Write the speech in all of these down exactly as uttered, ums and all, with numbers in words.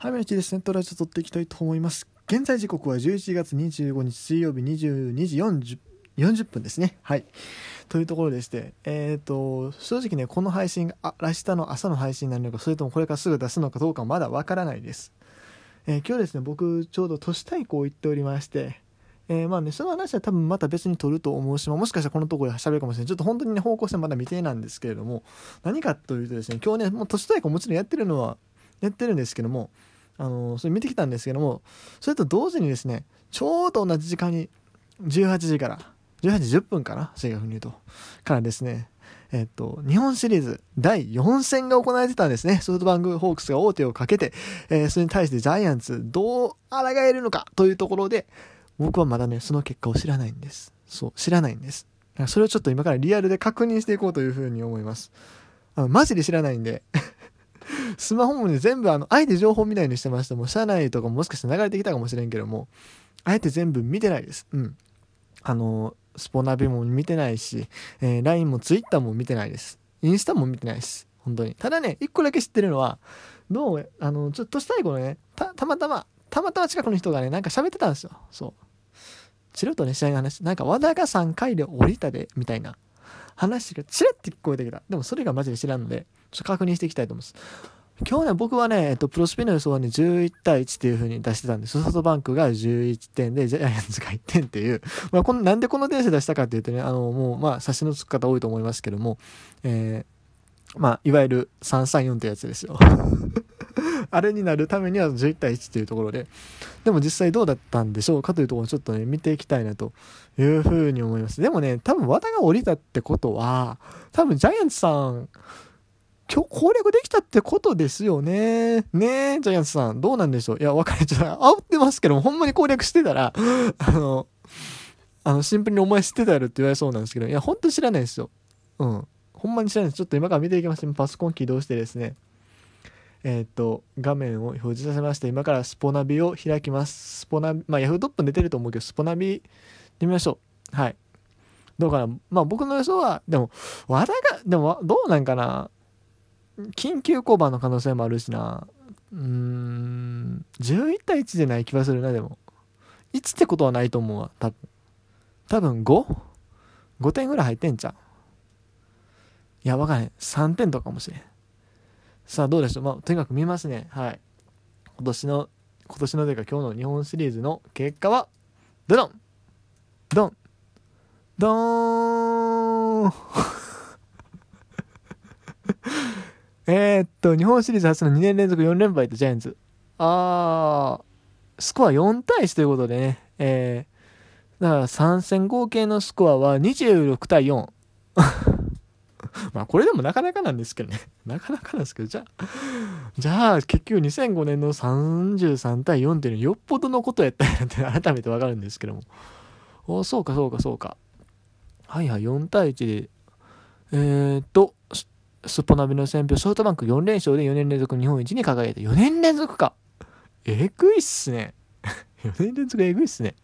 早めの切り線とラジオ撮っていきたいと思います。現在時刻はじゅういちがつにじゅうごにち水曜日にじゅうにじよんじゅっぷんですね。はい、というところでして、えーと、正直ねこの配信があ明日の朝の配信になるのか、それともこれからすぐ出すのかどうかまだわからないです。えー、今日ですね、僕ちょうど都市対抗を行っておりまして、えー、まあねその話は多分また別に撮ると思うし、まあ、もしかしたらこのところで喋るかもしれない。ちょっと本当にね方向性まだ未定なんですけれども、何かというとですね、今日ねもう都市対抗もちろんやってるのはやってるんですけども、あのそれ見てきたんですけども、それと同時にですね、ちょうど同じ時間にじゅうはちじからじゅうはちじじゅっぷんかな、正確に言うとからですね、えっと日本シリーズだいよん戦が行われてたんですね。ソフトバンクホークスが王手をかけて、えー、それに対してジャイアンツどう抗えるのかというところで、僕はまだねその結果を知らないんです。そう知らないんです。それをちょっと今からリアルで確認していこうというふうに思います。あのマジで知らないんでスマホもね全部あのあえて情報見ないようにしてました。もう社内とかもしかして流れてきたかもしれんけども、あえて全部見てないです。うん、あのスポナビも見てないし、えー、ライン も Twitter も見てないです。インスタも見てないです。本当にただね一個だけ知ってるのは、どうあのちょっとしたい頃ね た, たまたまたまたま近くの人がねなんか喋ってたんですよ。そうチロッとね試合の話、なんか和田がさんかいで降りたでみたいな話がチラッて聞こえてきた。でもそれがマジで知らんのでちょっと確認していきたいと思います。今日ね僕はね、えっと、プロスピの予想はねじゅういちたいいちっていう風に出してたんです。ソフトバンクがじゅういってんでジャイアンツがいってんっていう、まあ、このなんでこの電車出したかっていうとね、あのもうまあ差しのつく方多いと思いますけども、えー、まあいわゆるさんさんよんってやつですよあれになるためにはじゅういちたいいちっていうところで、でも実際どうだったんでしょうかというところをちょっとね見ていきたいなという風に思います。でもね多分和田が降りたってことは多分ジャイアンツさん今日攻略できたってことですよね。ねえ、ジャイアンツさん、どうなんでしょう。いや、分かれちゃう。煽ってますけども、ほんまに攻略してたら、あの、あの、シンプルにお前知ってたやろって言われそうなんですけど、いや、ほんと知らないですよ。うん。ほんまに知らないです。ちょっと今から見ていきます。パソコン起動してですね、えっと、画面を表示させまして、今からスポナビを開きます。スポナビ、まあ、ヤフートップ出てると思うけど、スポナビで見ましょう。はい。どうかな。まあ、僕の予想は、でも、和田が、でも、どうなんかな。緊急降板の可能性もあるしな。うーん、じゅういちたいいちじゃない気がするな。でもいちってことはないと思うわ。多分多分 ご?ご 点ぐらい入ってんちゃう。いや分からへん、さんてんとかもしれん。さあどうでしょう。まあとにかく見ますね。はい、今年の今年のというか今日の日本シリーズの結果はドドンドンドーンえー、っと日本シリーズ初のにねんれんぞくよんれんぱいとジャイアンツ、あースコアよんたいいちということでね、えー、だからさんせん合計のスコアはにじゅうろくたいよん まあこれでもなかなかなんですけどねなかなかなんですけど、じゃあじゃあ結局にせんごねんのさんじゅうさんたいよんっていうのはよっぽどのことやったんやって改めてわかるんですけども、おそうかそうかそうか、はいはい、よんたいいちでえー、っとスポナビの選票、ソフトバンクよんれんしょうでよねんれんぞく日本一に輝いた。よねんれんぞくか。えぐいっすね。よねんれんぞくえぐいっすね。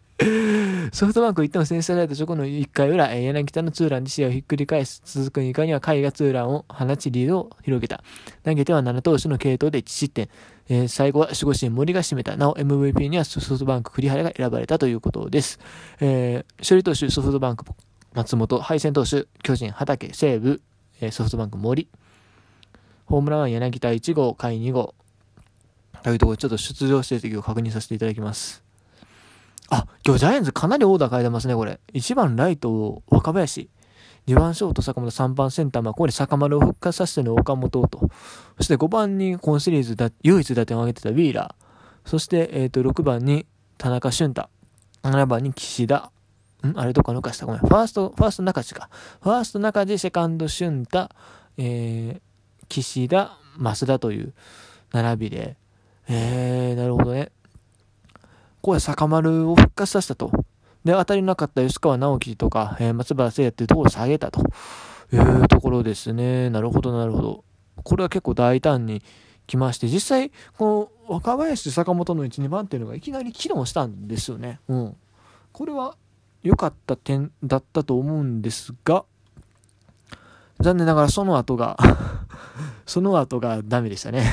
ソフトバンクいってんを先制された直後のいっかいうら、柳田のツーランで試合をひっくり返す。続くにかいには甲斐がツーランを放ちリードを広げた。投げてはななとうしゅの継投でいちしってん、えー、最後は守護神森が締めた。なお エムブイピー にはソフトバンク栗原が選ばれたということです。えー、処理投手ソフトバンク松本、敗戦投手巨人畑、西武ソフトバンク森、ホームランは柳田いちごう、甲斐にごうというところで、ちょっと出場成績を確認させていただきます。あ、今日ジャイアンツかなりオーダー変えてますね。これいちばんライト若林、にばんショート坂本、さんばんセンター、まあ、ここで坂丸を復活させての岡本と、そしてごばんに今シリーズだ唯一打点を挙げてたウィーラー、そして、えー、とろくばんに田中俊太、ななばんに岸田、んあれどっか抜かしたごめん、ファーストファースト中地かファースト中地、セカンド俊太、えー、岸田、増田という並びで、えー、なるほどね。これ坂丸を復活させたと。で当たりなかった吉川直樹とか、えー、松原聖也っていうところを下げたというところですね。なるほどなるほど。これは結構大胆にきまして、実際この若林坂本の いちにばんっていうのがいきなり機能したんですよね。うん、これは良かった点だったと思うんですが、残念ながらその後がその後がダメでしたね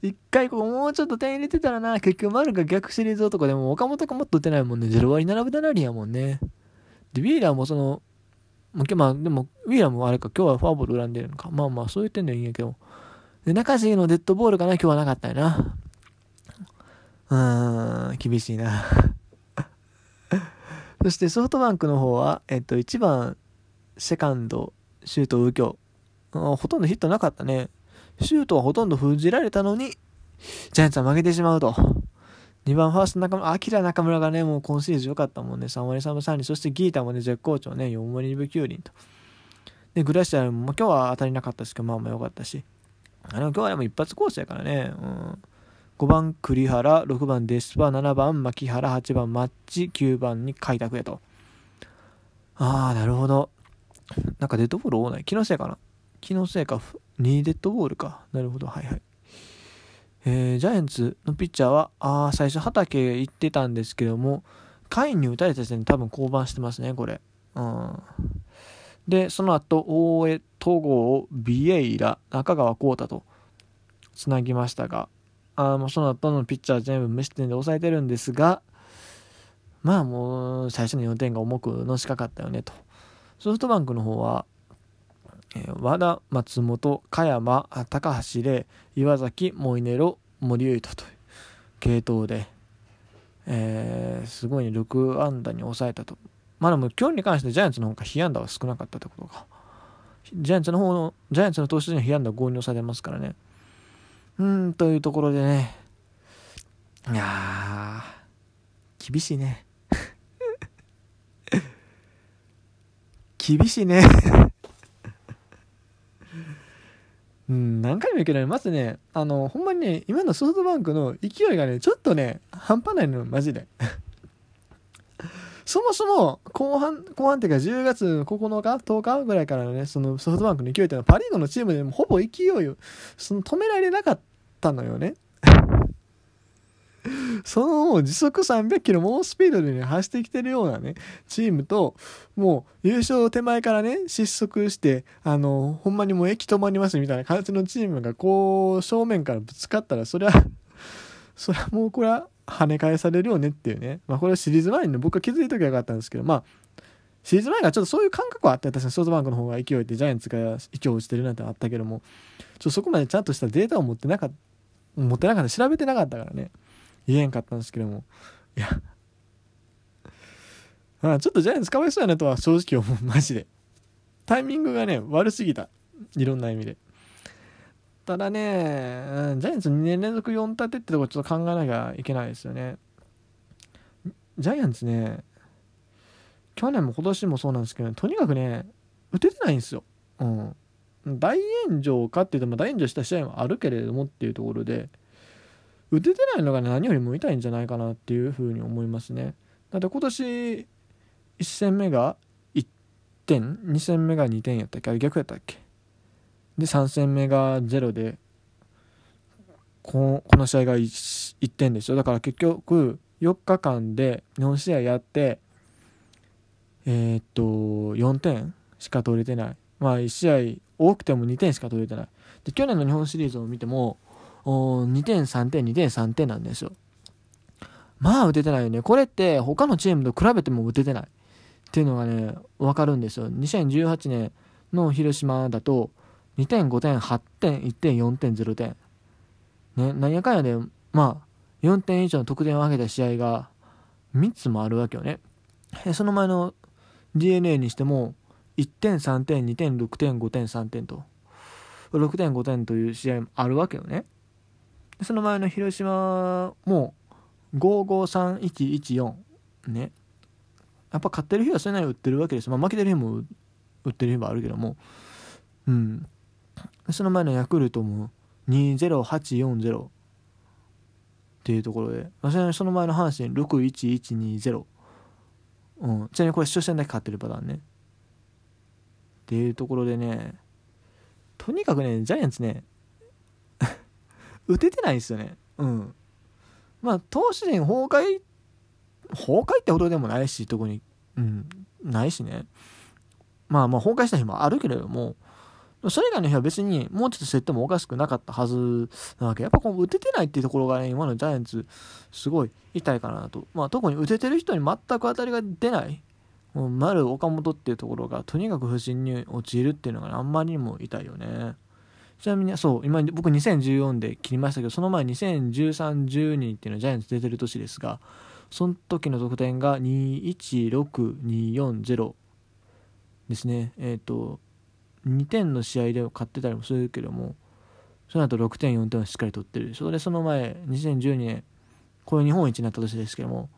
一回こうもうちょっと点入れてたらな、結局丸が逆シリーズ男でも岡本がもっと打てないもんね。ゼロ割並ぶだなりやもんね。でウィーラーもそのまあでもウィーラーもあれか、今日はフォアボール恨んでるのか、まあまあそういう点でいいんやけど、で中地のデッドボールかな、今日はなかったよな。うーん、厳しいな。そしてソフトバンクの方は、えっと、いちばんセカンド周東右京、ほとんどヒットなかったね。周東はほとんど封じられたのにジャイアンツは負けてしまうと。にばんファースト中村、アキラ中村がね、もう今シリーズ良かったもんね。さんわりさんぶさんりん、そしてギータもね絶好調ね、よんわりにぶきゅうりんと。でグラシアルも今日は当たりなかったですけど、まあまあ良かったし、あの今日はでも一発攻勢やからね、うん、ごばん栗原、ろくばんデスパ、ななばん牧原、はちばんマッチ、きゅうばんに開拓へと。ああなるほど、なんかデッドボール多ない、気のせいかな、気のせいか、にデッドボールか、なるほど、はいはい。えー、ジャイアンツのピッチャーはあー最初畑行ってたんですけども、甲斐に打たれた時点で多分降板してますねこれ、うん、でその後大江、戸郷、ビエイラ、中川浩太とつなぎましたが、あーもうその後のピッチャー全部無失点で抑えてるんですが、まあもう最初のよんてんが重くのしかかったよねと。ソフトバンクの方は和田、松本、加山、高橋礼、岩崎、モイネロ、森唯斗という系統で、えー、すごい、ね、ろくあんだに抑えたと。まあでも今日に関してジャイアンツの方が被安打は少なかったってことか。ジャイアンツの方のジャイアンツの投手陣は被安打ごに抑えてますからね。うーんというところでね、いやー厳しいね。厳しいね。うん、何回も言うけど、ね、まずね、あのほんまにね、今のソフトバンクの勢いがねちょっとね半端ないの、マジで。そもそも後半後半っていうかじゅうがつここのかとおかぐらいからのね、そのソフトバンクの勢いっていうのはパ・リーグのチームでもほぼ勢いをその止められなかったのよね。その時速さんびゃくキロ猛スピードで、ね、走ってきてるようなねチームと、もう優勝手前からね失速して、あのほんまにもう駅止まりますみたいな感じのチームがこう正面からぶつかったら、そりゃそりゃもうこれは跳ね返されるよねっていうね。まあこれはシリーズ前に、ね、僕は気づいときゃよかったんですけど、まあシリーズ前がちょっとそういう感覚はあって、私はソフトバンクの方が勢いでジャイアンツが勢い落ちてるなんてあったけども、ちょっとそこまでちゃんとしたデータを持ってなかった持ってなかった調べてなかったからね、言えんかったんですけども、いやまあちょっとジャイアンツかわいそうやなとは正直思う、マジで。タイミングがね悪すぎた、いろんな意味で。ただね、うん、ジャイアンツにねんれんぞくよんたてってとこちょっと考えなきゃいけないですよね。ジャイアンツね、去年も今年もそうなんですけど、とにかくね打ててないんですよ、うん、大炎上かっていうと、まあ、大炎上した試合もあるけれどもっていうところで、打ててないのが何よりも痛いんじゃないかなっていうふうに思いますね。だって今年いっせんめがいってん、にせんめがにてんやったっけ、あれ逆やったっけ、でさんせんめがゼロで、この試合が いってんでしょ。だから結局よっかかんでよんしあいやってえー、っとよんてんしか取れてない、まあいち試合多くてもにてんしか取れてない。で去年の日本シリーズを見てもにてんさんてんにてんさんてんなんですよ。まあ打ててないよね。これって他のチームと比べても打ててないっていうのがね分かるんですよ。にせんじゅうはちねんの広島だとにてんごてんはってんいってんよんてんぜろてん、ね、何やかんやでまあよんてん以上の得点を挙げた試合がみっつもあるわけよね。その前の DeNA にしてもいってんさんてんにてんろくてんごてんさんてんと ろくてんごてんという試合もあるわけよね。その前の広島もごーごーさんいちいちよんね、やっぱ勝ってる日はそれなりに打ってるわけです。まあ負けてる日も打ってる日もあるけども、うん。その前のヤクルトもにーぜろはちよんぜろっていうところで、その前の阪神ろくいちいちにーぜろ、うん、ちなみにこれ初戦だけ勝ってるパターンねっていうところでね、とにかくねジャイアンツね打ててないんですよね。うん。まあ投手陣崩壊崩壊ってほどでもないし、特にうんないしね。まあまあ崩壊した日もあるけれども、それ以外の日は別にもうちょっと競ってもおかしくなかったはずなわけ。やっぱこう打ててないっていうところがね、今のジャイアンツすごい痛いかなと。まあ特に打ててる人に全く当たりが出ない丸岡本っていうところがとにかく不振に陥るっていうのが、ね、あんまりにも痛いよね。ちなみにそう今僕にせんじゅうよんで切りましたけど、その前にせんじゅうさん、じゅうにっていうのはジャイアンツ出てる年ですが、その時の得点がにいちろくによんぜろですね。えっ、ー、とにてんの試合で勝ってたりもするけども、その後ろくてんよんてんをしっかり取ってる。それでその前にせんじゅうにねんこれ日本一になった年ですけども、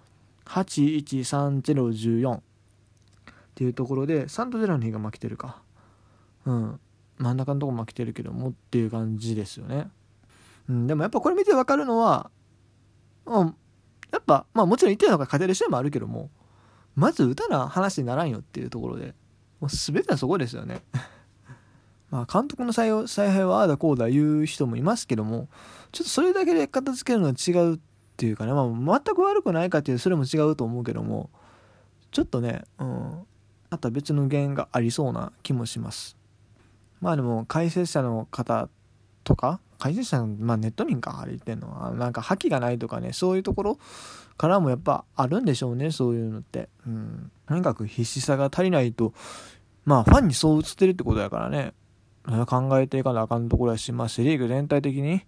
はちいちさんぜろいちよんっていうところでさんとゼロの日が負けてるか、うん真ん中のとこ負けてるけどもっていう感じですよね。うん、でもやっぱこれ見て分かるのは、うん、やっぱまあもちろんいってんのが勝てる試合もあるけども、まず打たな話にならんよっていうところで、もう全てはそこですよね。まあ監督の采配はああだこうだ言う人もいますけども、ちょっとそれだけで片付けるのは違うっていうかね、まあ、全く悪くないかっていうそれも違うと思うけども、ちょっとね、うん、あとは別の原因がありそうな気もします。まあでも解説者の方とか解説者の、まあ、ネット民かあれ言ってんのはなんか覇気がないとかね、そういうところからもやっぱあるんでしょうね、そういうのって、うん、とにかく必死さが足りないと、まあファンにそう映ってるってことやからね、考えていかなあかんところやし、まあセリーグ全体的に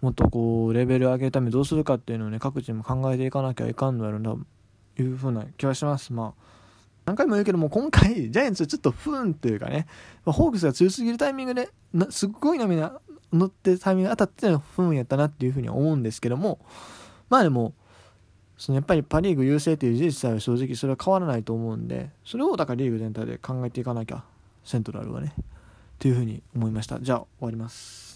もっとこうレベル上げるためにどうするかっていうのをね、各チーム考えていかなきゃいかんのやろうなというふうな気はします。まあ何回も言うけども、今回ジャイアンツちょっと不運というかね、ホークスが強すぎるタイミングですっごい波が乗ってタイミングが当たっての不運やったなっていうふうには思うんですけども、まあでもそのやっぱりパ・リーグ優勢という事実は正直それは変わらないと思うんで、それをだからリーグ全体で考えていかなきゃセントラルはねというふうに思いました。じゃあ終わります。